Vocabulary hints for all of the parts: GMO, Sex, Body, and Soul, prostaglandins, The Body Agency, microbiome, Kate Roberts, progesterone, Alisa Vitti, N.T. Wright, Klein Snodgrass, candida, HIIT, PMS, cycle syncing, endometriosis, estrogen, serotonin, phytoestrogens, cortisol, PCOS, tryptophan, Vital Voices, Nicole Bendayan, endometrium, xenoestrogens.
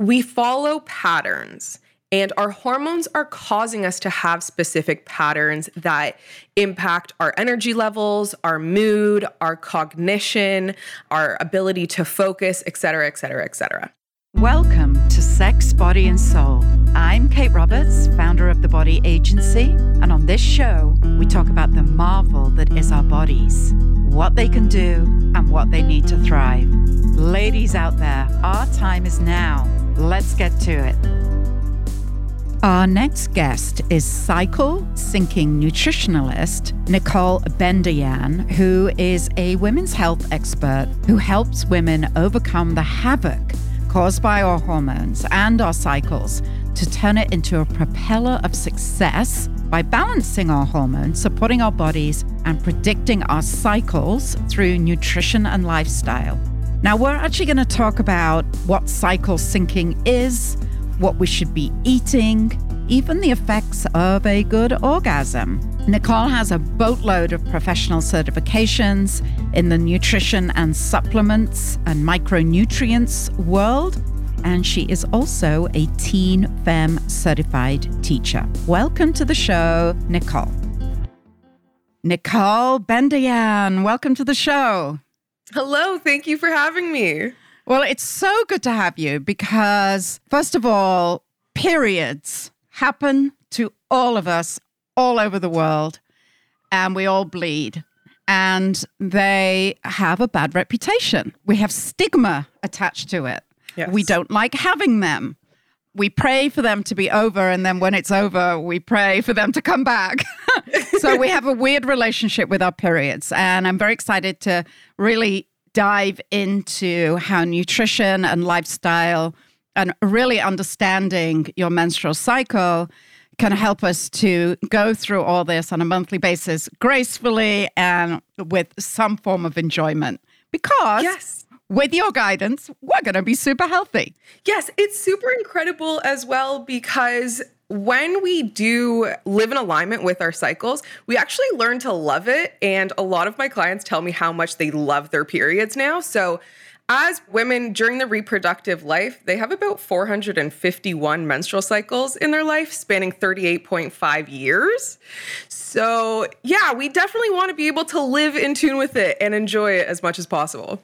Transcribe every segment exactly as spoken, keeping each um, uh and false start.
we follow patterns, and our hormones are causing us to have specific patterns that impact our energy levels, our mood, our cognition, our ability to focus, et cetera, et cetera, et cetera. Welcome to Sex, Body, and Soul. I'm Kate Roberts, founder of The Body Agency, and on this show, we talk about the marvel that is our bodies, what they can do, and what they need to thrive. Ladies out there, our time is now. Let's get to it. Our next guest is cycle-syncing nutritionalist Nicole Bendayan, who is a women's health expert who helps women overcome the havoc caused by our hormones and our cycles to turn it into a propeller of success by balancing our hormones, supporting our bodies, and predicting our cycles through nutrition and lifestyle. Now, we're actually going to talk about what cycle syncing is, what we should be eating, even the effects of a good orgasm. Nicole has a boatload of professional certifications in the nutrition and supplements and micronutrients world, and she is also a Teen Femme certified teacher. Welcome to the show, Nicole. Nicole Bendayan, welcome to the show. Hello, thank you for having me. Well, it's so good to have you because, first of all, periods happen to all of us all over the world, and we all bleed, and they have a bad reputation. We have stigma attached to it. Yes. We don't like having them. We pray for them to be over, and then when it's over, we pray for them to come back. So we have a weird relationship with our periods, and I'm very excited to really dive into how nutrition and lifestyle and really understanding your menstrual cycle can help us to go through all this on a monthly basis gracefully and with some form of enjoyment. Because yes, with your guidance, we're going to be super healthy. Yes, it's super incredible as well because when we do live in alignment with our cycles, we actually learn to love it. And a lot of my clients tell me how much they love their periods now. So as women during the reproductive life, they have about four hundred fifty-one menstrual cycles in their life, spanning thirty-eight point five years. So yeah, we definitely want to be able to live in tune with it and enjoy it as much as possible.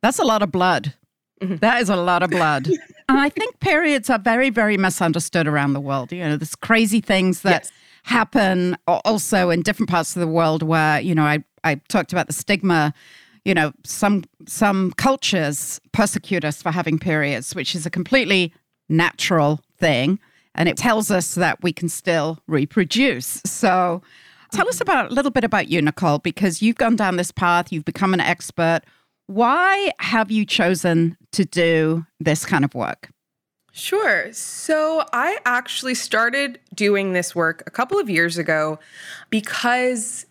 That's a lot of blood. Mm-hmm. That is a lot of blood. And I think periods are very, very misunderstood around the world. You know, there's crazy things that yes, happen also in different parts of the world where, you know, I, I talked about the stigma. You know, some some cultures persecute us for having periods, which is a completely natural thing. And it tells us that we can still reproduce. So tell us about a little bit about you, Nicole, because you've gone down this path. You've become an expert. Why have you chosen to do this kind of work? Sure. So I actually started doing this work a couple of years ago because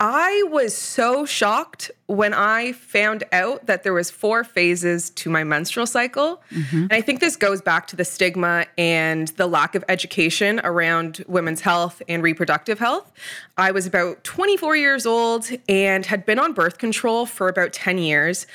I was so shocked when I found out that there was four phases to my menstrual cycle. Mm-hmm. And I think this goes back to the stigma and the lack of education around women's health and reproductive health. I was about twenty-four years old and had been on birth control for about ten years.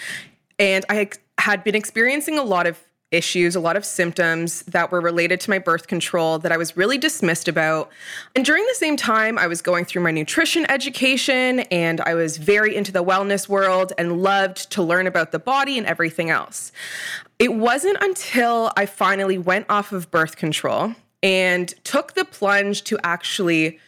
And I had been experiencing a lot of issues, a lot of symptoms that were related to my birth control that I was really dismissed about. And during the same time, I was going through my nutrition education and I was very into the wellness world and loved to learn about the body and everything else. It wasn't until I finally went off of birth control and took the plunge to actually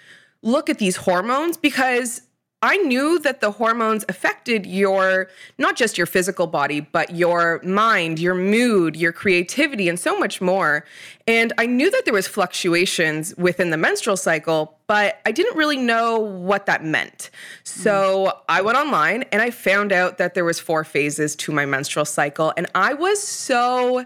look at these hormones because I knew that the hormones affected your, not just your physical body, but your mind, your mood, your creativity, and so much more. And I knew that there was fluctuations within the menstrual cycle, but I didn't really know what that meant. So mm. I went online and I found out that there was four phases to my menstrual cycle. And I was so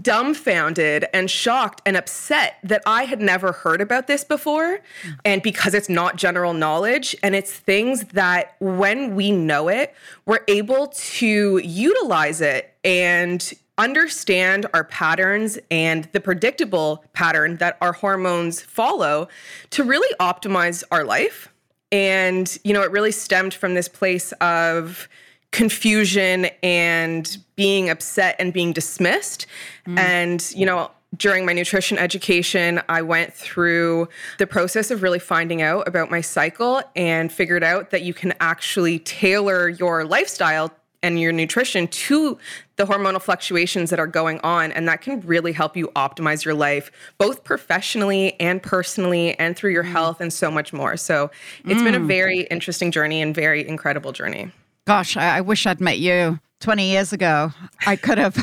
dumbfounded and shocked and upset that I had never heard about this before. And because it's not general knowledge and it's things that when we know it, we're able to utilize it and understand our patterns and the predictable pattern that our hormones follow to really optimize our life. And, you know, it really stemmed from this place of confusion and being upset and being dismissed. Mm. And, you know, during my nutrition education, I went through the process of really finding out about my cycle and figured out that you can actually tailor your lifestyle and your nutrition to the hormonal fluctuations that are going on. And that can really help you optimize your life, both professionally and personally and through your health and so much more. So it's mm. been a very interesting journey and very incredible journey. Gosh, I, I wish I'd met you twenty years ago. I could have...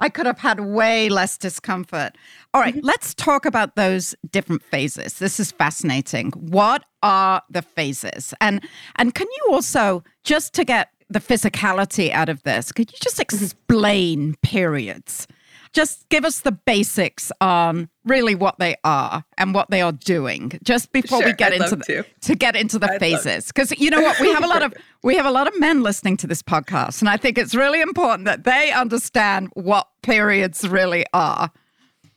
I could have had way less discomfort. All right, mm-hmm. let's talk about those different phases. This is fascinating. What are the phases? And and can you also, just to get the physicality out of this, could you just explain periods? Just give us the basics on really what they are and what they are doing, just before sure, we get I'd into the, to. to get into the I'd phases. Because you know what, we have a lot of we have a lot of men listening to this podcast, and I think it's really important that they understand what periods really are.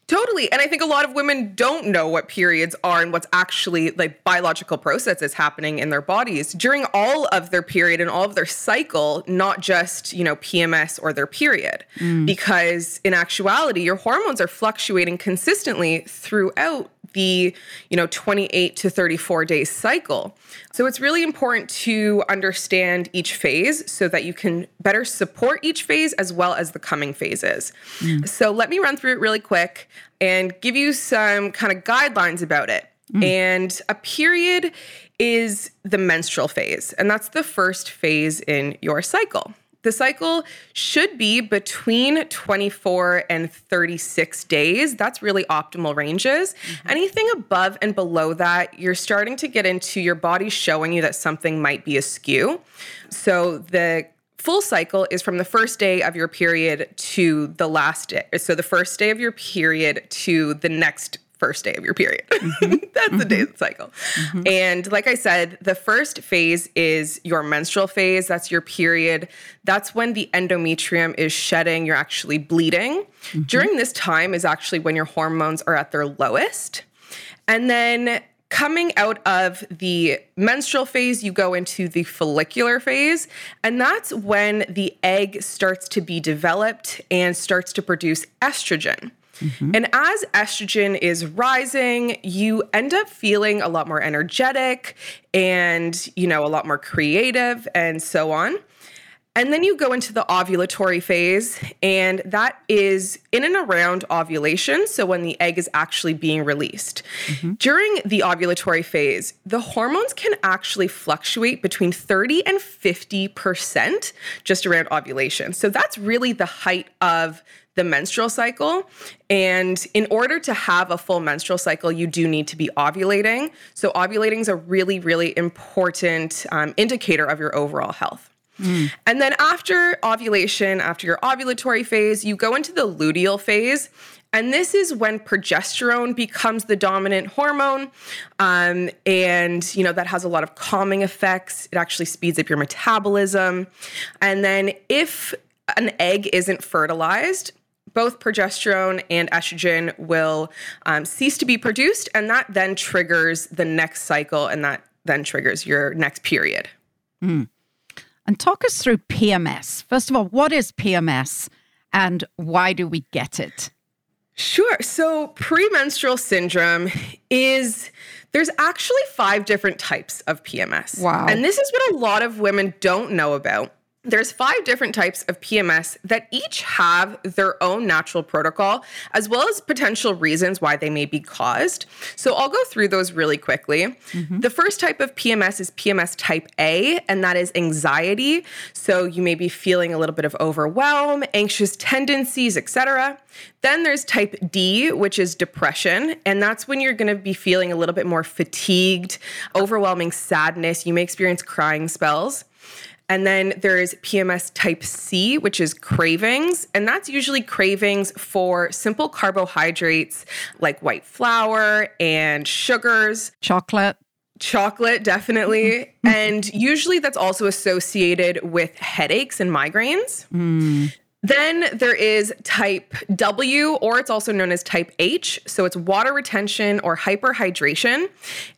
Totally. And I think a lot of women don't know what periods are and what's actually like biological processes happening in their bodies during all of their period and all of their cycle, not just, you know, P M S or their period, mm. because in actuality, your hormones are fluctuating consistently throughout the, you know, twenty-eight to thirty-four day cycle. So it's really important to understand each phase so that you can better support each phase as well as the coming phases. Mm. So let me run through it really quick and give you some kind of guidelines about it. Mm. And a period is the menstrual phase, and that's the first phase in your cycle. The cycle should be between twenty-four and thirty-six days. That's really optimal ranges. Mm-hmm. Anything above and below that, you're starting to get into your body showing you that something might be askew. So the full cycle is from the first day of your period to the last day. So the first day of your period to the next first day of your period. Mm-hmm. That's mm-hmm. the day of the cycle. Mm-hmm. And like I said, the first phase is your menstrual phase. That's your period. That's when the endometrium is shedding. You're actually bleeding. Mm-hmm. During this time is actually when your hormones are at their lowest. And then coming out of the menstrual phase, you go into the follicular phase, and that's when the egg starts to be developed and starts to produce estrogen. Mm-hmm. And as estrogen is rising, you end up feeling a lot more energetic and, you know, a lot more creative and so on. And then you go into the ovulatory phase, and that is in and around ovulation, so when the egg is actually being released. Mm-hmm. During the ovulatory phase, the hormones can actually fluctuate between thirty and fifty percent just around ovulation. So that's really the height of the menstrual cycle. And in order to have a full menstrual cycle, you do need to be ovulating. So ovulating is a really, really important um, indicator of your overall health. Mm. And then after ovulation, after your ovulatory phase, you go into the luteal phase. And this is when progesterone becomes the dominant hormone. Um, and, you know, that has a lot of calming effects. It actually speeds up your metabolism. And then if an egg isn't fertilized, both progesterone and estrogen will um, cease to be produced, and that then triggers the next cycle, and that then triggers your next period. Mm. And talk us through P M S. First of all, what is P M S, and why do we get it? Sure. So premenstrual syndrome is, there's actually five different types of P M S. Wow. And this is what a lot of women don't know about. There's five different types of P M S that each have their own natural protocol, as well as potential reasons why they may be caused. So I'll go through those really quickly. Mm-hmm. The first type of P M S is P M S type A, and that is anxiety. So you may be feeling a little bit of overwhelm, anxious tendencies, et cetera. Then there's type D, which is depression, and that's when you're going to be feeling a little bit more fatigued, overwhelming sadness. You may experience crying spells. And then there is P M S type C, which is cravings. And that's usually cravings for simple carbohydrates like white flour and sugars. Chocolate. Chocolate, definitely. And usually that's also associated with headaches and migraines. Mm. Then there is type W, or it's also known as type H. So it's water retention or hyperhydration.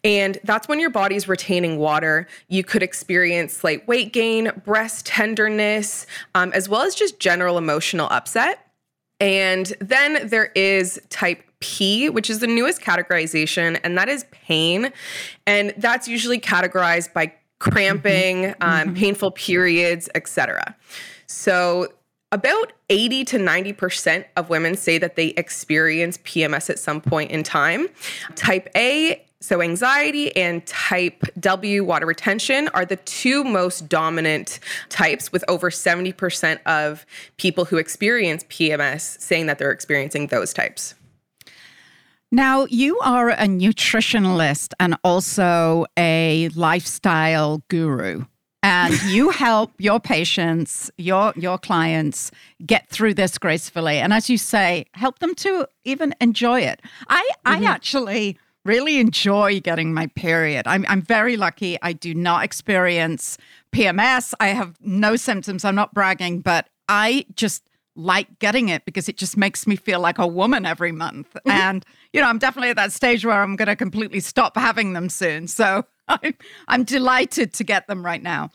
And that's when your body's retaining water. You could experience like weight gain, breast tenderness, um, as well as just general emotional upset. And then there is type P, which is the newest categorization, and that is pain. And that's usually categorized by cramping, mm-hmm. Um, mm-hmm. painful periods, et cetera. So about eighty to ninety percent of women say that they experience P M S at some point in time. Type A, so anxiety, and type W, water retention, are the two most dominant types, with over seventy percent of people who experience P M S saying that they're experiencing those types. Now, you are a nutritionalist and also a lifestyle guru. And you help your patients, your your clients get through this gracefully. And as you say, help them to even enjoy it. I, mm-hmm. I actually really enjoy getting my period. I'm, I'm very lucky. I do not experience P M S. I have no symptoms. I'm not bragging, but I just like getting it because it just makes me feel like a woman every month. Mm-hmm. And, you know, I'm definitely at that stage where I'm going to completely stop having them soon. So I'm, I'm delighted to get them right now.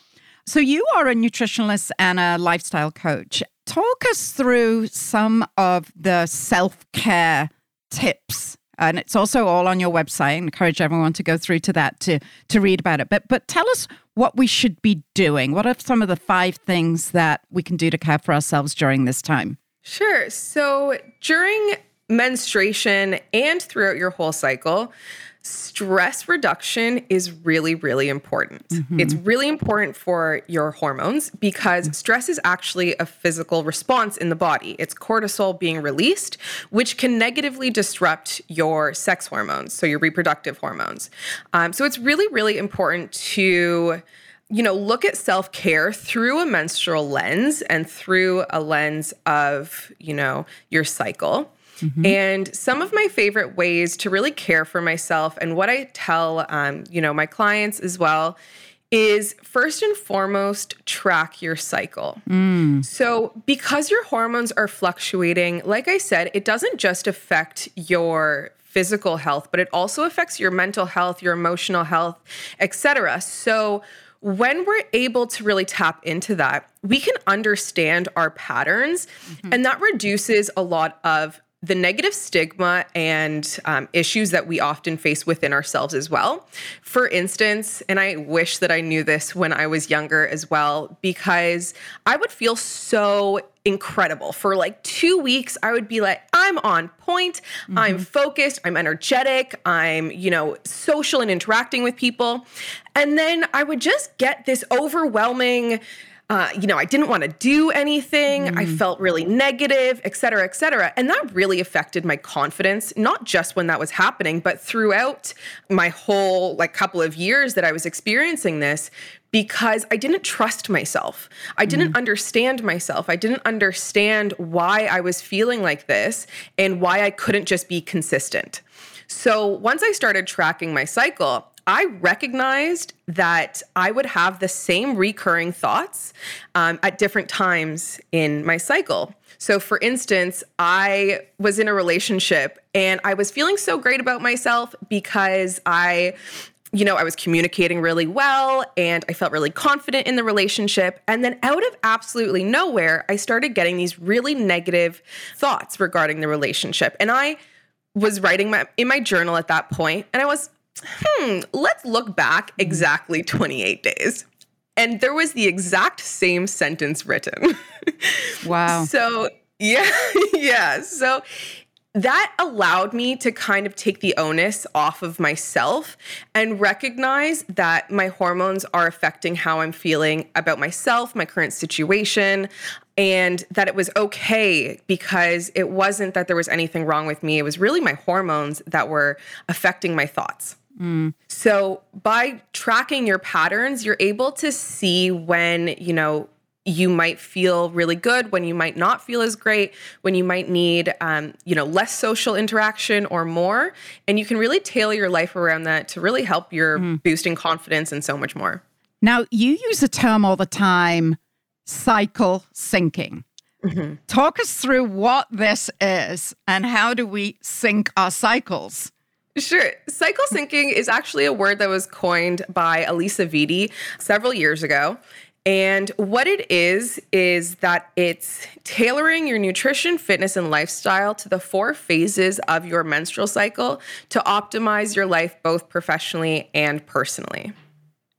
So you are a nutritionalist and a lifestyle coach. Talk us through some of the self-care tips. And it's also all on your website. I encourage everyone to go through to that to, to read about it. But but tell us what we should be doing. What are some of the five things that we can do to care for ourselves during this time? Sure. So during menstruation and throughout your whole cycle, stress reduction is really, really important. Mm-hmm. It's really important for your hormones because stress is actually a physical response in the body. It's cortisol being released, which can negatively disrupt your sex hormones, so your reproductive hormones. Um, so it's really, really important to, you know, look at self-care through a menstrual lens and through a lens of, you know, your cycle. Mm-hmm. And some of my favorite ways to really care for myself, and what I tell, um, you know, my clients as well, is first and foremost, track your cycle. Mm. So because your hormones are fluctuating, like I said, it doesn't just affect your physical health, but it also affects your mental health, your emotional health, et cetera. So when we're able to really tap into that, we can understand our patterns, mm-hmm. and that reduces a lot of the negative stigma and um, issues that we often face within ourselves as well. For instance, and I wish that I knew this when I was younger as well, because I would feel so incredible. For like two weeks, I would be like, I'm on point, mm-hmm. I'm focused, I'm energetic, I'm, you know, social and interacting with people. And then I would just get this overwhelming Uh, you know, I didn't want to do anything. Mm. I felt really negative, et cetera, et cetera. And that really affected my confidence, not just when that was happening, but throughout my whole like couple of years that I was experiencing this, because I didn't trust myself. I didn't mm. understand myself. I didn't understand why I was feeling like this and why I couldn't just be consistent. So once I started tracking my cycle, I recognized that I would have the same recurring thoughts um, at different times in my cycle. So for instance, I was in a relationship and I was feeling so great about myself because I, you know, I was communicating really well and I felt really confident in the relationship. And then out of absolutely nowhere, I started getting these really negative thoughts regarding the relationship. And I was writing my, in my journal at that point, and I was Hmm, let's look back exactly twenty-eight days. And there was the exact same sentence written. Wow. So, yeah, yeah. So that allowed me to kind of take the onus off of myself and recognize that my hormones are affecting how I'm feeling about myself, my current situation, and that it was okay because it wasn't that there was anything wrong with me. It was really my hormones that were affecting my thoughts. Mm. So by tracking your patterns, you're able to see when, you know, you might feel really good, when you might not feel as great, when you might need, um, you know, less social interaction or more. And you can really tailor your life around that to really help your mm. boosting confidence and so much more. Now, you use a term all the time, cycle syncing. Mm-hmm. Talk us through what this is and how do we sync our cycles? Sure. Cycle syncing is actually a word that was coined by Alisa Vitti several years ago. And what it is, is that it's tailoring your nutrition, fitness, and lifestyle to the four phases of your menstrual cycle to optimize your life both professionally and personally.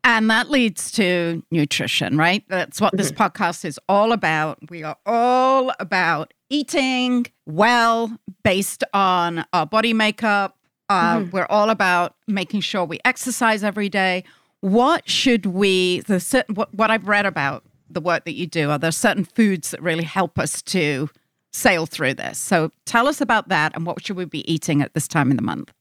And that leads to nutrition, right? That's what this mm-hmm. podcast is all about. We are all about eating well based on our body makeup. Uh, mm-hmm. We're all about making sure we exercise every day. What should we, the what, what I've read about the work that you do, are there certain foods that really help us to sail through this? So tell us about that and what should we be eating at this time of the month?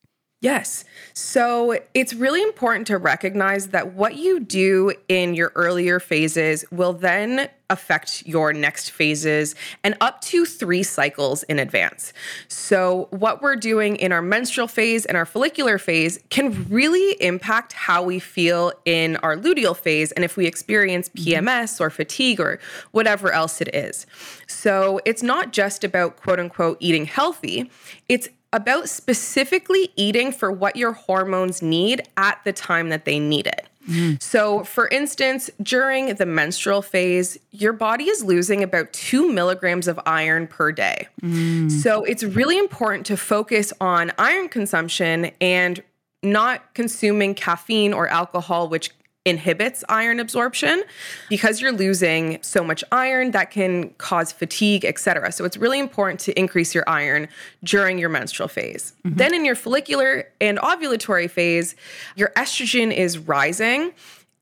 Yes. So it's really important to recognize that what you do in your earlier phases will then affect your next phases and up to three cycles in advance. So what we're doing in our menstrual phase and our follicular phase can really impact how we feel in our luteal phase and if we experience P M S or fatigue or whatever else it is. So it's not just about quote unquote eating healthy. It's about specifically eating for what your hormones need at the time that they need it. Mm. So for instance, during the menstrual phase, your body is losing about two milligrams of iron per day. Mm. So it's really important to focus on iron consumption and not consuming caffeine or alcohol, which inhibits iron absorption, because you're losing so much iron that can cause fatigue, et cetera. So it's really important to increase your iron during your menstrual phase. Mm-hmm. Then in your follicular and ovulatory phase, your estrogen is rising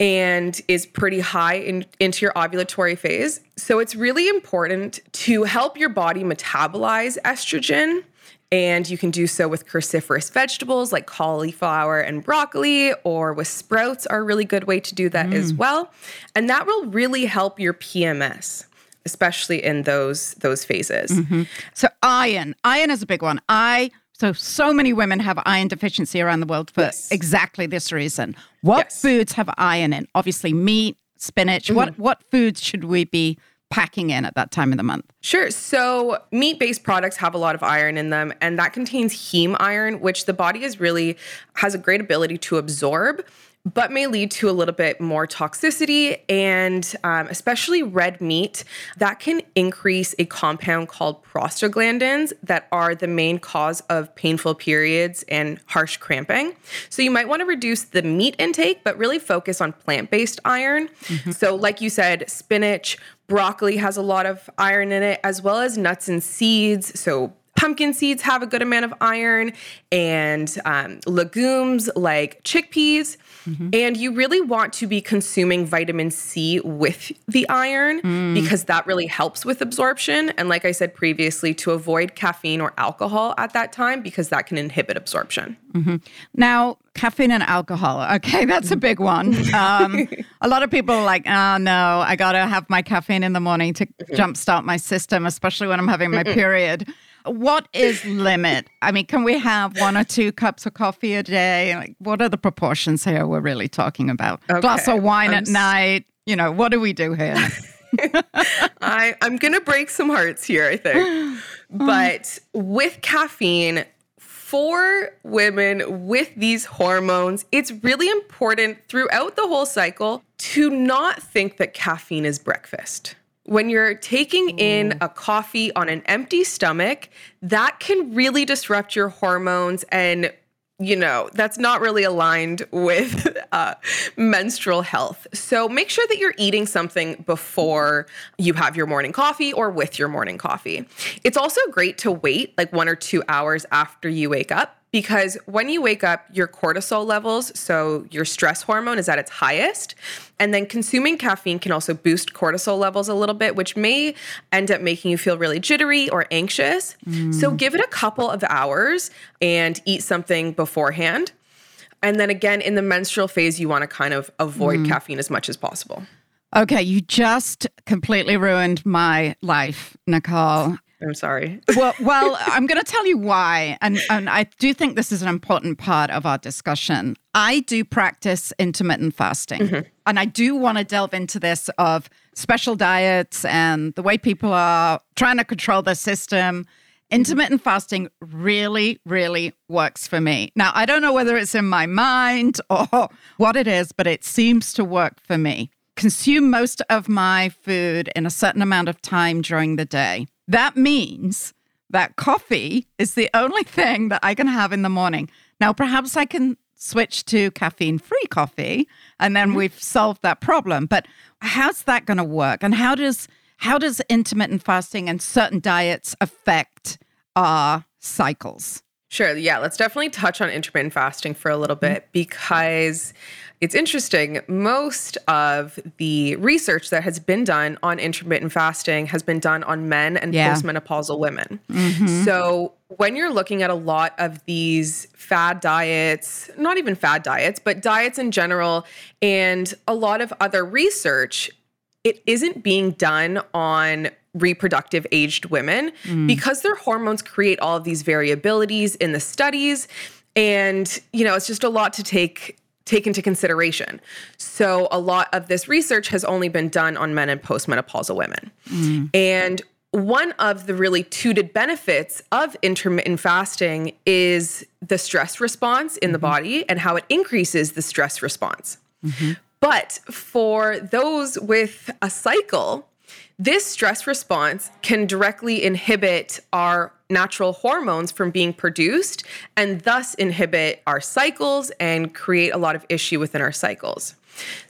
and is pretty high in, into your ovulatory phase. So it's really important to help your body metabolize estrogen. And you can do so with cruciferous vegetables like cauliflower and broccoli, or with sprouts are a really good way to do that mm. as well. And that will really help your P M S, especially in those those phases. Mm-hmm. So iron, iron is a big one. I so so many women have iron deficiency around the world for yes. exactly this reason. What yes. foods have iron in? Obviously meat, spinach. Mm-hmm. What what foods should we be packing in at that time of the month? Sure. So meat-based products have a lot of iron in them, and that contains heme iron, which the body is really has a great ability to absorb, but may lead to a little bit more toxicity. And um, especially red meat, that can increase a compound called prostaglandins that are the main cause of painful periods and harsh cramping. So you might want to reduce the meat intake, but really focus on plant-based iron. Mm-hmm. So like you said, spinach, broccoli has a lot of iron in it, as well as nuts and seeds. So pumpkin seeds have a good amount of iron, and um, legumes like chickpeas. Mm-hmm. And you really want to be consuming vitamin C with the iron mm. because that really helps with absorption. And like I said previously, to avoid caffeine or alcohol at that time because that can inhibit absorption. Mm-hmm. Now, caffeine and alcohol. Okay, that's a big one. Um, a lot of people are like, oh no, I got to have my caffeine in the morning to mm-hmm. jumpstart my system, especially when I'm having my mm-hmm. period. What is limit? I mean, can we have one or two cups of coffee a day? Like, what are the proportions here we're really talking about? Okay. Glass of wine I'm at s- night. You know, what do we do here? I, I'm going to break some hearts here, I think. But with caffeine, for women with these hormones, it's really important throughout the whole cycle to not think that caffeine is breakfast. When you're taking in a coffee on an empty stomach, that can really disrupt your hormones. And, you know, that's not really aligned with uh, menstrual health. So make sure that you're eating something before you have your morning coffee or with your morning coffee. It's also great to wait like one or two hours after you wake up, because when you wake up, your cortisol levels, so your stress hormone, is at its highest. And then consuming caffeine can also boost cortisol levels a little bit, which may end up making you feel really jittery or anxious. Mm. So give it a couple of hours and eat something beforehand. And then again, in the menstrual phase, you want to kind of avoid mm. caffeine as much as possible. Okay, you just completely ruined my life, Nicole. I'm sorry. Well, well, I'm going to tell you why. And, and I do think this is an important part of our discussion. I do practice intermittent fasting. Mm-hmm. And I do want to delve into this of special diets and the way people are trying to control their system. Intermittent fasting really, really works for me. Now, I don't know whether it's in my mind or what it is, but it seems to work for me. Consume most of my food in a certain amount of time during the day. That means that coffee is the only thing that I can have in the morning. Now, perhaps I can switch to caffeine-free coffee, and then we've solved that problem. But how's that going to work? And how does... How does intermittent fasting and certain diets affect our cycles? Sure. Yeah, let's definitely touch on intermittent fasting for a little bit because it's interesting. Most of the research that has been done on intermittent fasting has been done on men and yeah. postmenopausal women. Mm-hmm. So when you're looking at a lot of these fad diets, not even fad diets, but diets in general, and a lot of other research, it isn't being done on reproductive aged women mm. because their hormones create all of these variabilities in the studies. And, you know, it's just a lot to take, take into consideration. So a lot of this research has only been done on men and postmenopausal women. Mm. And one of the really touted benefits of intermittent fasting is the stress response in the body and how it increases the stress response. Mm-hmm. But for those with a cycle, this stress response can directly inhibit our natural hormones from being produced and thus inhibit our cycles and create a lot of issue within our cycles.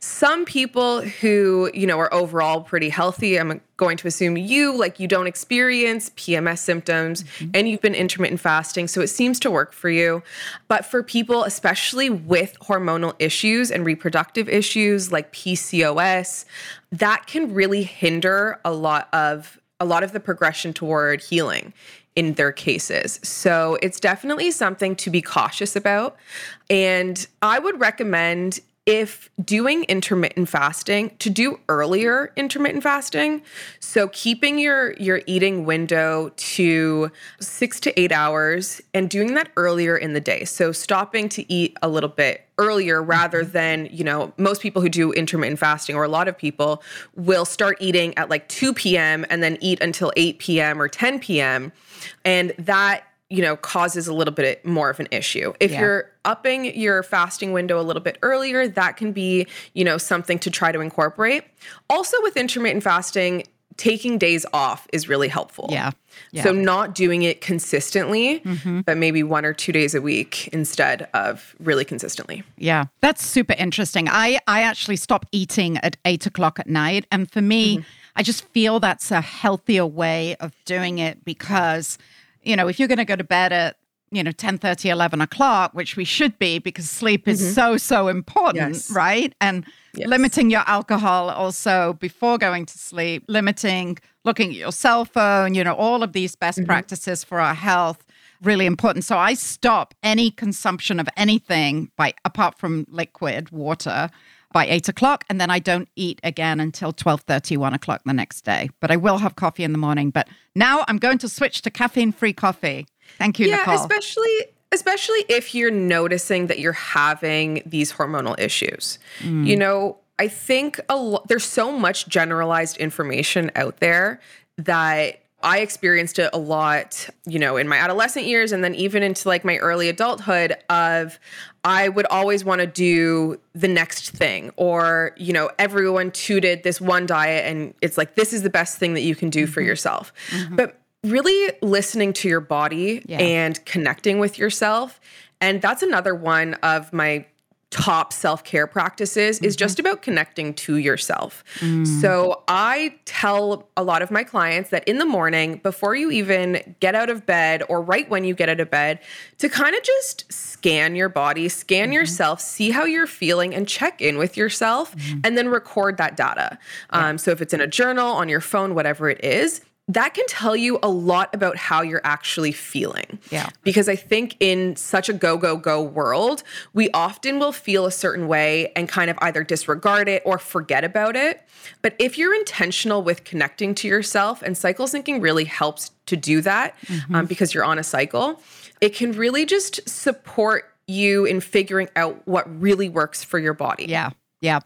Some people who, you know, are overall pretty healthy, I'm going to assume you, like you don't experience P M S symptoms mm-hmm. and you've been intermittent fasting, so it seems to work for you. But for people, especially with hormonal issues and reproductive issues like P C O S, that can really hinder a lot of a lot of the progression toward healing in their cases. So it's definitely something to be cautious about. And I would recommend, if doing intermittent fasting, to do earlier intermittent fasting. So keeping your, your eating window to six to eight hours and doing that earlier in the day. So stopping to eat a little bit earlier rather than, you know, most people who do intermittent fasting, or a lot of people, will start eating at like two p.m. and then eat until eight p.m. or ten p.m. And that, you know, causes a little bit more of an issue. If yeah. you're upping your fasting window a little bit earlier, that can be, you know, something to try to incorporate. Also with intermittent fasting, taking days off is really helpful. Yeah. yeah. So not doing it consistently, mm-hmm. but maybe one or two days a week instead of really consistently. Yeah. That's super interesting. I, I actually stop eating at eight o'clock at night. And for me, mm-hmm. I just feel that's a healthier way of doing it because, you know, if you're going to go to bed at, you know, ten thirty, eleven o'clock, which we should be because sleep is mm-hmm. so, so important, yes. right? And yes. limiting your alcohol also before going to sleep, limiting looking at your cell phone, you know, all of these best mm-hmm. practices for our health, really important. So I stop any consumption of anything by apart from liquid water by eight o'clock, and then I don't eat again until twelve thirty, one o'clock the next day. But I will have coffee in the morning. But now I'm going to switch to caffeine-free coffee. Thank you, yeah, Nicole. Yeah, especially, especially if you're noticing that you're having these hormonal issues. Mm. You know, I think a lo- there's so much generalized information out there that I experienced it a lot, you know, in my adolescent years and then even into like my early adulthood of I would always want to do the next thing or, you know, everyone tooted this one diet and it's like, this is the best thing that you can do mm-hmm. for yourself. Mm-hmm. But really listening to your body yeah. and connecting with yourself. And that's another one of my top self-care practices mm-hmm. is just about connecting to yourself. Mm. So I tell a lot of my clients that in the morning, before you even get out of bed or right when you get out of bed, to kind of just scan your body, scan mm-hmm. yourself, see how you're feeling and check in with yourself mm-hmm. and then record that data. Um, yeah. So if it's in a journal, on your phone, whatever it is, that can tell you a lot about how you're actually feeling. Yeah. Because I think in such a go, go, go world, we often will feel a certain way and kind of either disregard it or forget about it. But if you're intentional with connecting to yourself, and cycle syncing really helps to do that, mm-hmm. um, because you're on a cycle, it can really just support you in figuring out what really works for your body. Yeah. Yeah.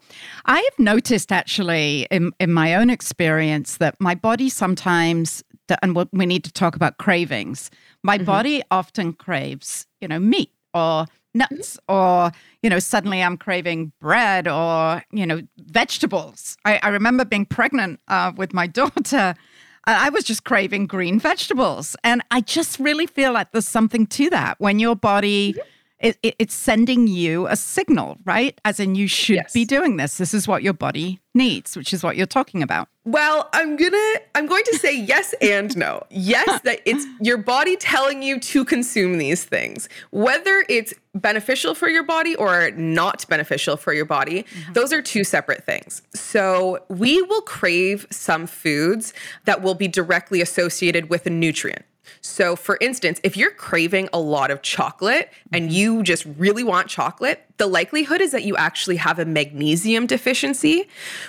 I have noticed actually in, in my own experience that my body sometimes, and we need to talk about cravings, my mm-hmm. body often craves, you know, meat or nuts mm-hmm. or, you know, suddenly I'm craving bread or, you know, vegetables. I, I remember being pregnant uh, with my daughter. I was just craving green vegetables. And I just really feel like there's something to that when your body... Mm-hmm. It, it, it's sending you a signal, right? As in, you should yes. be doing this. This is what your body needs, which is what you're talking about. Well, I'm gonna, I'm going to say yes and no. Yes, that it's your body telling you to consume these things, whether it's beneficial for your body or not beneficial for your body. Mm-hmm. Those are two separate things. So we will crave some foods that will be directly associated with a nutrient. So for instance, if you're craving a lot of chocolate and you just really want chocolate, the likelihood is that you actually have a magnesium deficiency,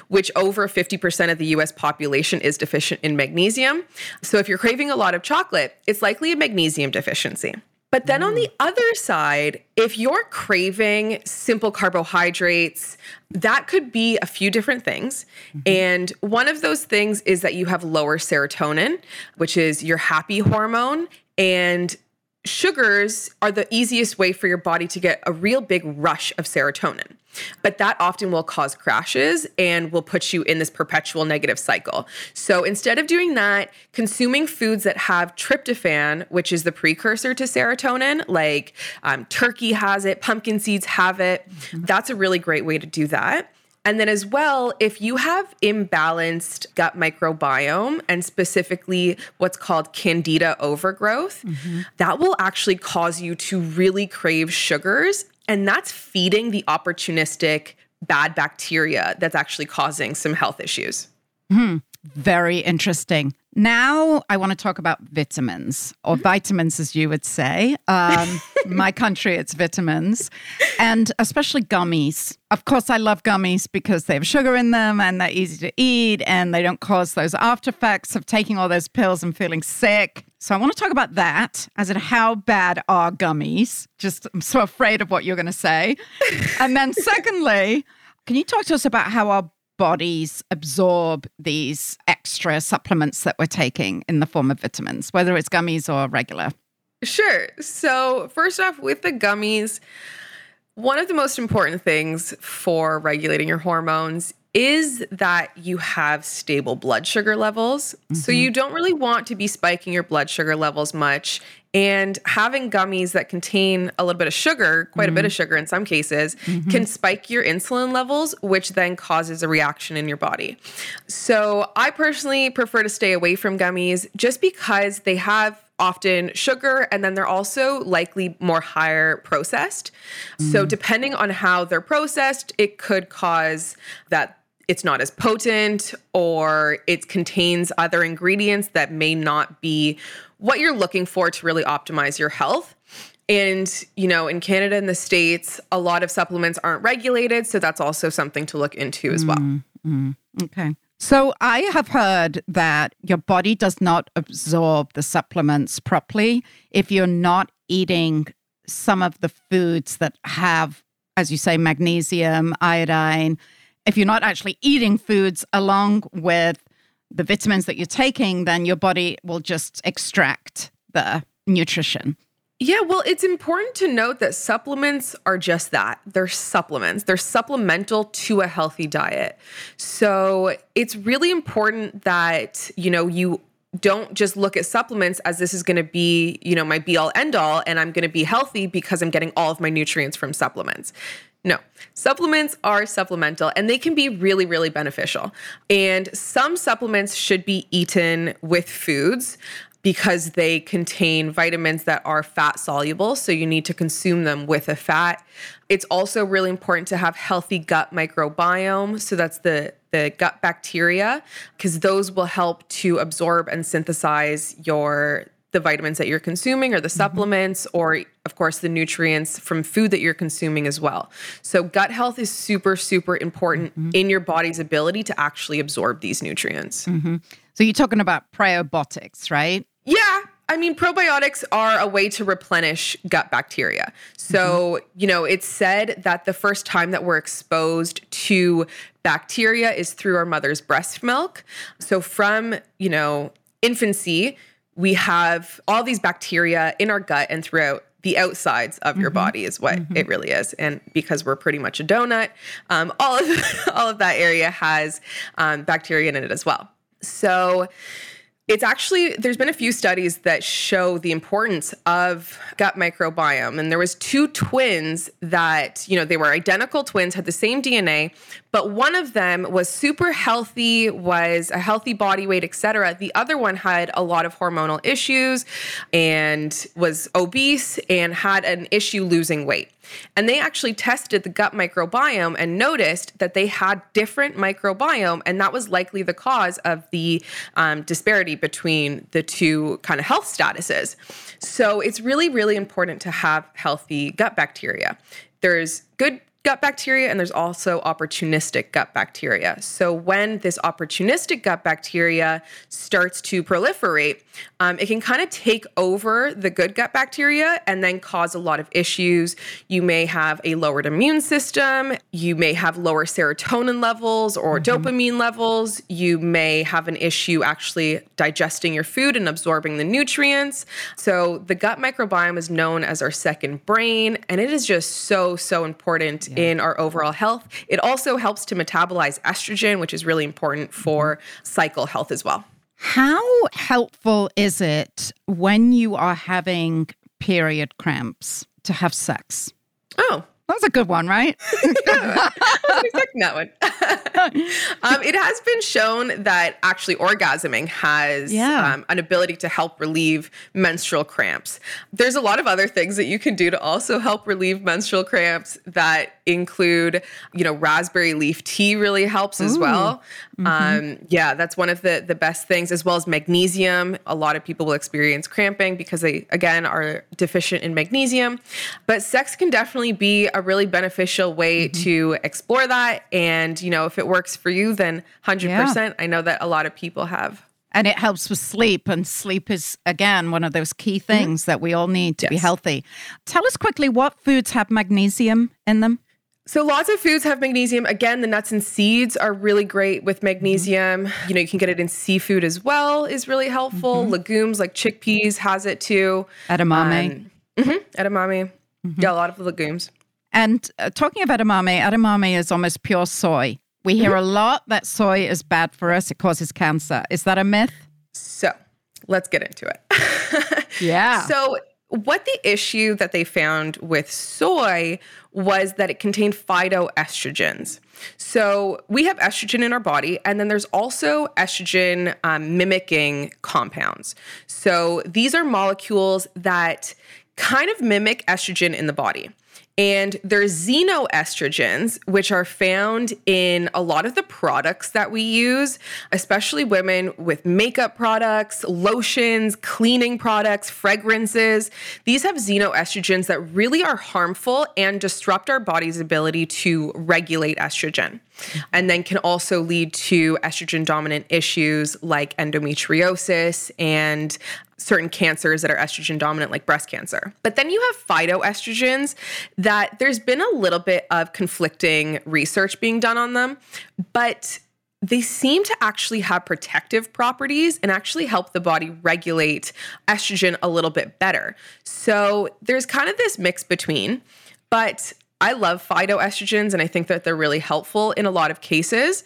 which over fifty percent of the U S population is deficient in magnesium. So if you're craving a lot of chocolate, it's likely a magnesium deficiency. But then on the other side, if you're craving simple carbohydrates, that could be a few different things. Mm-hmm. And one of those things is that you have lower serotonin, which is your happy hormone. And sugars are the easiest way for your body to get a real big rush of serotonin. But that often will cause crashes and will put you in this perpetual negative cycle. So instead of doing that, consuming foods that have tryptophan, which is the precursor to serotonin, like um, turkey has it, pumpkin seeds have it. Mm-hmm. That's a really great way to do that. And then as well, if you have imbalanced gut microbiome and specifically what's called candida overgrowth, mm-hmm. that will actually cause you to really crave sugars. And that's feeding the opportunistic bad bacteria that's actually causing some health issues. Hmm. Very interesting. Now I want to talk about vitamins, or vitamins, as you would say. Um, my country, it's vitamins, and especially gummies. Of course, I love gummies because they have sugar in them and they're easy to eat and they don't cause those after effects of taking all those pills and feeling sick. So I want to talk about that, as in how bad are gummies? Just, I'm so afraid of what you're going to say. And then secondly, can you talk to us about how our bodies absorb these extra supplements that we're taking in the form of vitamins, whether it's gummies or regular? Sure. So first off, with the gummies, one of the most important things for regulating your hormones is that you have stable blood sugar levels. Mm-hmm. So you don't really want to be spiking your blood sugar levels much. And having gummies that contain a little bit of sugar, quite mm-hmm. a bit of sugar in some cases, mm-hmm. can spike your insulin levels, which then causes a reaction in your body. So I personally prefer to stay away from gummies just because they have often sugar, and then they're also likely more higher processed. Mm-hmm. So depending on how they're processed, it could cause that it's not as potent, or it contains other ingredients that may not be what you're looking for to really optimize your health. And, you know, in Canada and the States, a lot of supplements aren't regulated. So that's also something to look into as well. Mm-hmm. Okay. So I have heard that your body does not absorb the supplements properly if you're not eating some of the foods that have, as you say, magnesium, iodine. If you're not actually eating foods along with the vitamins that you're taking, then your body will just extract the nutrition. Yeah, well, it's important to note that supplements are just that. They're supplements. They're supplemental to a healthy diet. So it's really important that, you know, you don't just look at supplements as this is going to be, you know, my be all end all, and I'm going to be healthy because I'm getting all of my nutrients from supplements. No, supplements are supplemental and they can be really, really beneficial. And some supplements should be eaten with foods because they contain vitamins that are fat soluble. So you need to consume them with a fat. It's also really important to have healthy gut microbiome. So that's the, the gut bacteria, because those will help to absorb and synthesize your the vitamins that you're consuming or the supplements, mm-hmm. or of course the nutrients from food that you're consuming as well. So gut health is super, super important mm-hmm. in your body's ability to actually absorb these nutrients. Mm-hmm. So you're talking about probiotics, right? Yeah. I mean, probiotics are a way to replenish gut bacteria. So, mm-hmm. you know, it's said that the first time that we're exposed to bacteria is through our mother's breast milk. So from, you know, infancy, we have all these bacteria in our gut and throughout the outsides of mm-hmm. your body is what mm-hmm. it really is. And because we're pretty much a donut, um, all of all of that area has um, bacteria in it as well. So it's actually, there's been a few studies that show the importance of gut microbiome. And there was two twins that, you know, they were identical twins, had the same D N A, but one of them was super healthy, was a healthy body weight, et cetera. The other one had a lot of hormonal issues and was obese and had an issue losing weight. And they actually tested the gut microbiome and noticed that they had different microbiome, and that was likely the cause of the um, disparity between the two kind of health statuses. So it's really, really important to have healthy gut bacteria. There's good gut bacteria, and there's also opportunistic gut bacteria. So when this opportunistic gut bacteria starts to proliferate, um, it can kind of take over the good gut bacteria and then cause a lot of issues. You may have a lowered immune system. You may have lower serotonin levels or mm-hmm. dopamine levels. You may have an issue actually digesting your food and absorbing the nutrients. So the gut microbiome is known as our second brain, and it is just so, so important. Yeah. in our overall health. It also helps to metabolize estrogen, which is really important for cycle health as well. How helpful is it when you are having period cramps to have sex? Oh, that's a good one, right? Yeah, I was expecting that one. um, it has been shown that actually orgasming has yeah. um, an ability to help relieve menstrual cramps. There's a lot of other things that you can do to also help relieve menstrual cramps that include, you know, raspberry leaf tea really helps as Ooh. Well. Mm-hmm. Um, yeah, that's one of the, the best things, as well as magnesium. A lot of people will experience cramping because they, again, are deficient in magnesium. But sex can definitely be a really beneficial way mm-hmm. to explore that. And, you know, if it works for you, then one hundred percent. Yeah. I know that a lot of people have. And it helps with sleep. And sleep is, again, one of those key things mm-hmm. that we all need to yes. be healthy. Tell us quickly, what foods have magnesium in them? So lots of foods have magnesium. Again, the nuts and seeds are really great with magnesium. Mm-hmm. You know, you can get it in seafood as well, is really helpful. Mm-hmm. Legumes like chickpeas has it too. Edamame. Um, mm-hmm. Edamame. Mm-hmm. Yeah, a lot of the legumes. And uh, talking about edamame, edamame is almost pure soy. We hear mm-hmm. a lot that soy is bad for us. It causes cancer. Is that a myth? So let's get into it. yeah. So what the issue that they found with soy was that it contained phytoestrogens. So we have estrogen in our body, and then there's also estrogen um, mimicking compounds. So these are molecules that kind of mimic estrogen in the body. And there's xenoestrogens, which are found in a lot of the products that we use, especially women with makeup products, lotions, cleaning products, fragrances. These have xenoestrogens that really are harmful and disrupt our body's ability to regulate estrogen, and then can also lead to estrogen-dominant issues like endometriosis and certain cancers that are estrogen dominant, like breast cancer. But then you have phytoestrogens that there's been a little bit of conflicting research being done on them, but they seem to actually have protective properties and actually help the body regulate estrogen a little bit better. So there's kind of this mix between, but I love phytoestrogens and I think that they're really helpful in a lot of cases.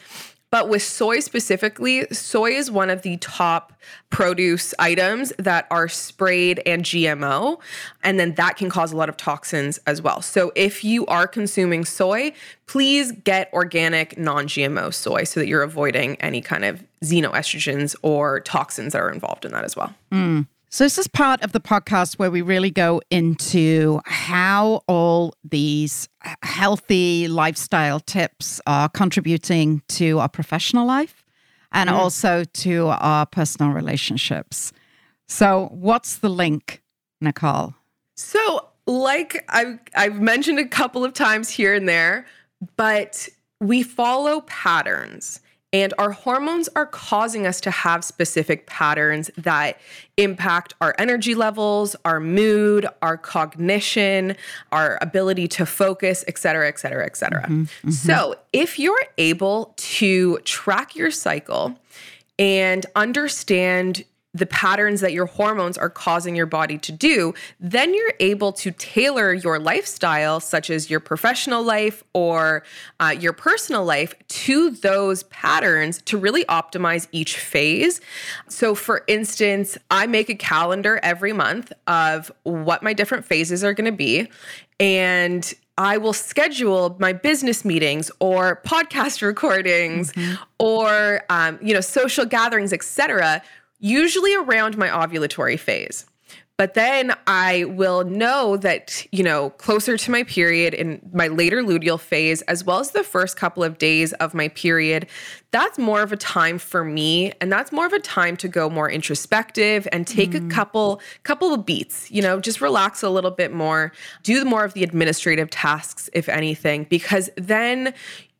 But with soy specifically, soy is one of the top produce items that are sprayed and G M O, and then that can cause a lot of toxins as well. So if you are consuming soy, please get organic, non-G M O soy so that you're avoiding any kind of xenoestrogens or toxins that are involved in that as well. Mm. So this is part of the podcast where we really go into how all these healthy lifestyle tips are contributing to our professional life and mm. also to our personal relationships. So what's the link, Nicole? So like I've, I've mentioned a couple of times here and there, but we follow patterns. And our hormones are causing us to have specific patterns that impact our energy levels, our mood, our cognition, our ability to focus, et cetera, et cetera, et cetera. Mm-hmm, mm-hmm. So if you're able to track your cycle and understand the patterns that your hormones are causing your body to do, then you're able to tailor your lifestyle, such as your professional life or uh, your personal life, to those patterns to really optimize each phase. So for instance, I make a calendar every month of what my different phases are going to be, and I will schedule my business meetings or podcast recordings mm-hmm. or um, you know, social gatherings, et cetera, usually around my ovulatory phase. But then I will know that, you know, closer to my period in my later luteal phase, as well as the first couple of days of my period, that's more of a time for me. And that's more of a time to go more introspective and take mm. a couple, couple of beats, you know, just relax a little bit more, do more of the administrative tasks, if anything, because then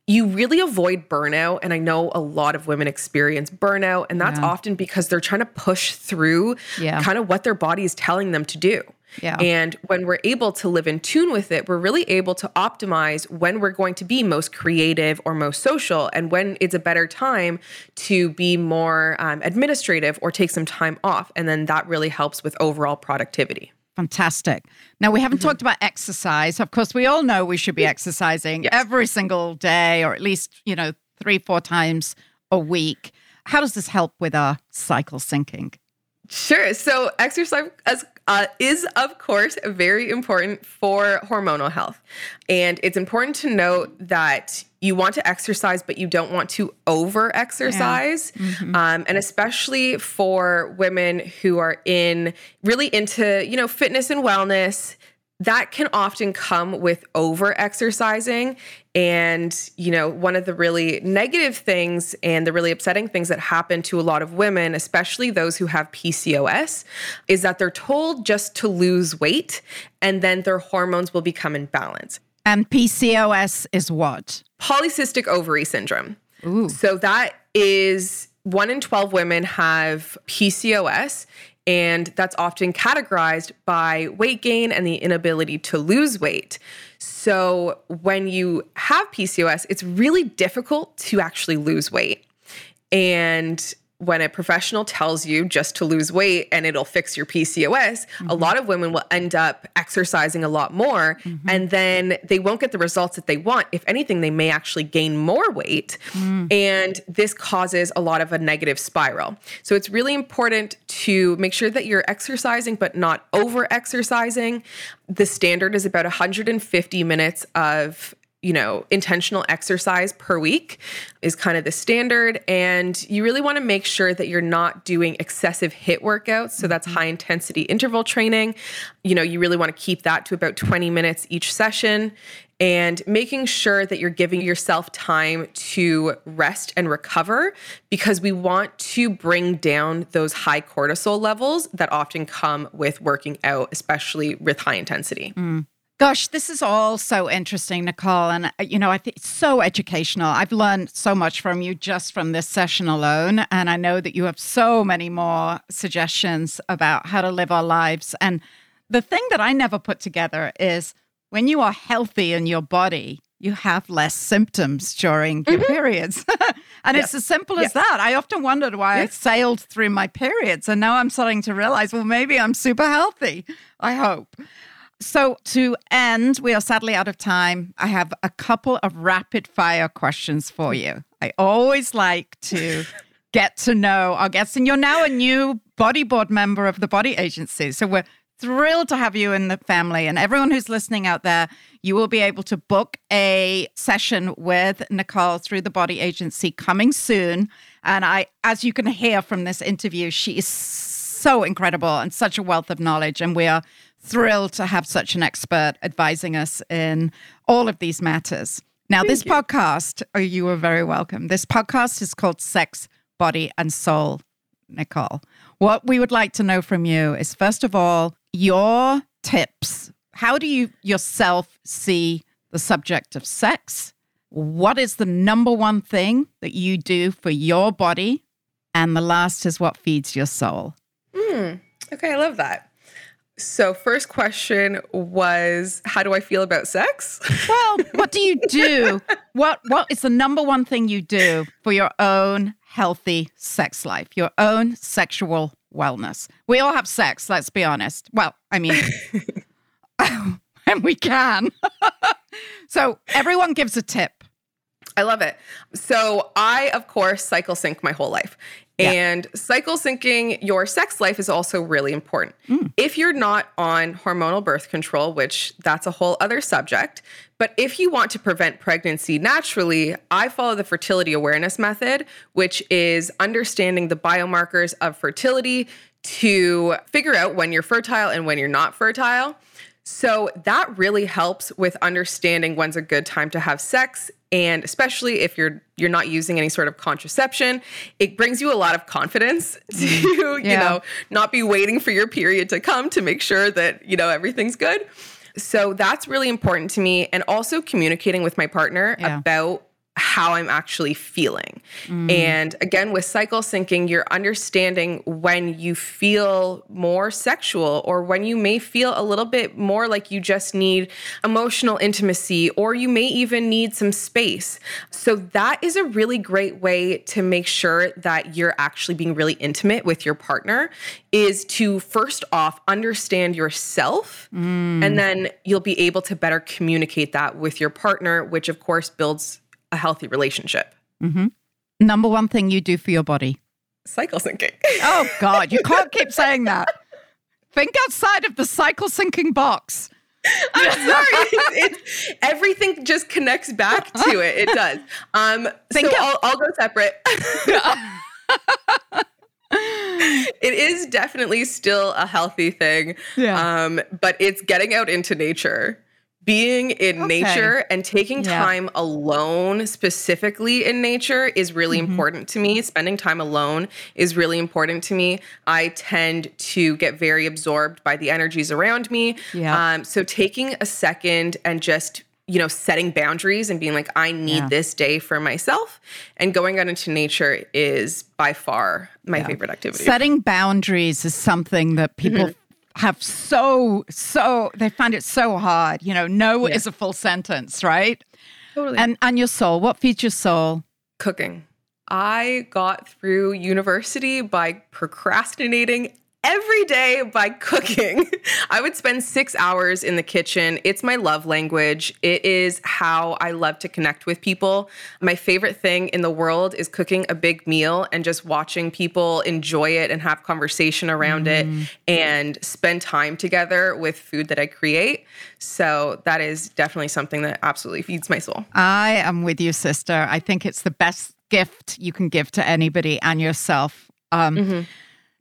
you really avoid burnout. And I know a lot of women experience burnout, and that's yeah. often because they're trying to push through yeah. kind of what their body is telling them to do. Yeah. And when we're able to live in tune with it, we're really able to optimize when we're going to be most creative or most social, and when it's a better time to be more um, administrative or take some time off. And then that really helps with overall productivity. Fantastic. Now, we haven't mm-hmm. talked about exercise. Of course, we all know we should be exercising yes. every single day, or at least, you know, three, four times a week. How does this help with our cycle syncing? Sure. So exercise as, uh, is, of course, very important for hormonal health. And it's important to note that you want to exercise, but you don't want to over-exercise. Yeah. Mm-hmm. Um, and especially for women who are in really into, you know, fitness and wellness, that can often come with over-exercising. And, you know, one of the really negative things and the really upsetting things that happen to a lot of women, especially those who have P C O S, is that they're told just to lose weight and then their hormones will become in balance. And P C O S is what? Polycystic ovary syndrome. Ooh. So that is one in twelve women have P C O S. And that's often categorized by weight gain and the inability to lose weight. So when you have P C O S, it's really difficult to actually lose weight. And when a professional tells you just to lose weight and it'll fix your P C O S, mm-hmm. a lot of women will end up exercising a lot more, mm-hmm. and then they won't get the results that they want. If anything, they may actually gain more weight. Mm. And this causes a lot of a negative spiral. So it's really important to make sure that you're exercising, but not over-exercising. The standard is about one hundred fifty minutes of, you know, intentional exercise per week is kind of the standard. And you really want to make sure that you're not doing excessive HIIT workouts. So that's high intensity interval training. You know, you really want to keep that to about twenty minutes each session, and making sure that you're giving yourself time to rest and recover, because we want to bring down those high cortisol levels that often come with working out, especially with high intensity. Mm. Gosh, this is all so interesting, Nicole. And, you know, I think it's so educational. I've learned so much from you just from this session alone. And I know that you have so many more suggestions about how to live our lives. And the thing that I never put together is when you are healthy in your body, you have less symptoms during mm-hmm. your periods. And yeah. it's as simple yeah. as that. I often wondered why yeah. I sailed through my periods. And now I'm starting to realize, well, maybe I'm super healthy. I hope. So to end, we are sadly out of time. I have a couple of rapid fire questions for you. I always like to get to know our guests, and you're now a new Body Board member of the Body Agency. So we're thrilled to have you in the family, and everyone who's listening out there, you will be able to book a session with Nicole through the Body Agency coming soon. And I, as you can hear from this interview, she is so incredible and such a wealth of knowledge. And we are thrilled to have such an expert advising us in all of these matters. Now, Thank this you. podcast, oh, you are very welcome. This podcast is called Sex, Body, and Soul, Nicole. What we would like to know from you is, first of all, your tips. How do you yourself see the subject of sex? What is the number one thing that you do for your body? And the last is what feeds your soul. Mm, okay, I love that. So first question was, how do I feel about sex? Well, what do you do? What What is the number one thing you do for your own healthy sex life, your own sexual wellness? We all have sex, let's be honest. Well, I mean, and we can. So everyone gives a tip. I love it. So I, of course, cycle sync my whole life. Yeah. And cycle syncing your sex life is also really important. Mm. If you're not on hormonal birth control, which that's a whole other subject, but if you want to prevent pregnancy naturally, I follow the fertility awareness method, which is understanding the biomarkers of fertility to figure out when you're fertile and when you're not fertile. So that really helps with understanding when's a good time to have sex, and especially if you're you're not using any sort of contraception, it brings you a lot of confidence to, yeah. you know, not be waiting for your period to come to make sure that, you know, everything's good. So that's really important to me, and also communicating with my partner yeah. about how I'm actually feeling. Mm. And again, with cycle syncing, you're understanding when you feel more sexual, or when you may feel a little bit more like you just need emotional intimacy, or you may even need some space. So that is a really great way to make sure that you're actually being really intimate with your partner, is to first off understand yourself, mm. and then you'll be able to better communicate that with your partner, which of course builds a healthy relationship. Mm-hmm. Number one thing you do for your body? Cycle syncing. Oh God, you can't keep saying that. Think outside of the cycle syncing box. I'm sorry. It's, it's, everything just connects back to it. It does. Um, Think so I'll, I'll go separate. It is definitely still a healthy thing, yeah. um, but it's getting out into nature. Being in okay. nature and taking yeah. time alone, specifically in nature, is really mm-hmm. important to me. Spending time alone is really important to me. I tend to get very absorbed by the energies around me. Yeah. Um, so taking a second and just, you know, setting boundaries and being like, I need yeah. this day for myself, and going out into nature is by far my yeah. favorite activity. Setting boundaries is something that people mm-hmm. have so, so, they find it so hard. You know, no yeah. is a full sentence, right? Totally. And and your soul, what feeds your soul? Cooking. I got through university by procrastinating every day by cooking. I would spend six hours in the kitchen. It's my love language. It is how I love to connect with people. My favorite thing in the world is cooking a big meal and just watching people enjoy it and have conversation around mm. it and spend time together with food that I create. So that is definitely something that absolutely feeds my soul. I am with you, sister. I think it's the best gift you can give to anybody and yourself. Um, mm-hmm.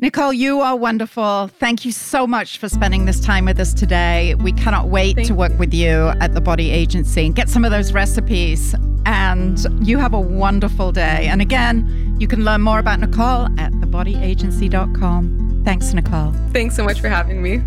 Nicole, you are wonderful. Thank you so much for spending this time with us today. We cannot wait Thank to work you. with you at The Body Agency and get some of those recipes. And you have a wonderful day. And again, you can learn more about Nicole at the body agency dot com. Thanks, Nicole. Thanks so much for having me.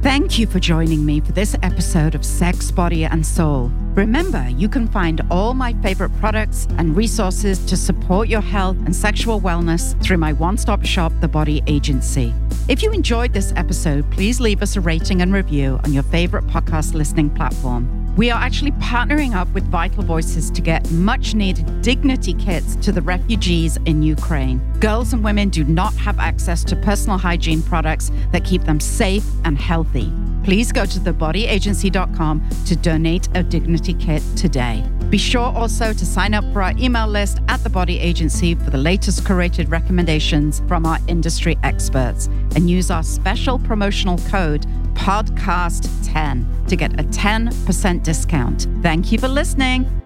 Thank you for joining me for this episode of Sex, Body, and Soul. Remember, you can find all my favorite products and resources to support your health and sexual wellness through my one-stop shop, The Body Agency. If you enjoyed this episode, please leave us a rating and review on your favorite podcast listening platform. We are actually partnering up with Vital Voices to get much-needed dignity kits to the refugees in Ukraine. Girls and women do not have access to personal hygiene products that keep them safe and healthy. Please go to the body agency dot com to donate a dignity kit today. Be sure also to sign up for our email list at The Body Agency for the latest curated recommendations from our industry experts, and use our special promotional code podcast ten to get a ten percent discount. Thank you for listening.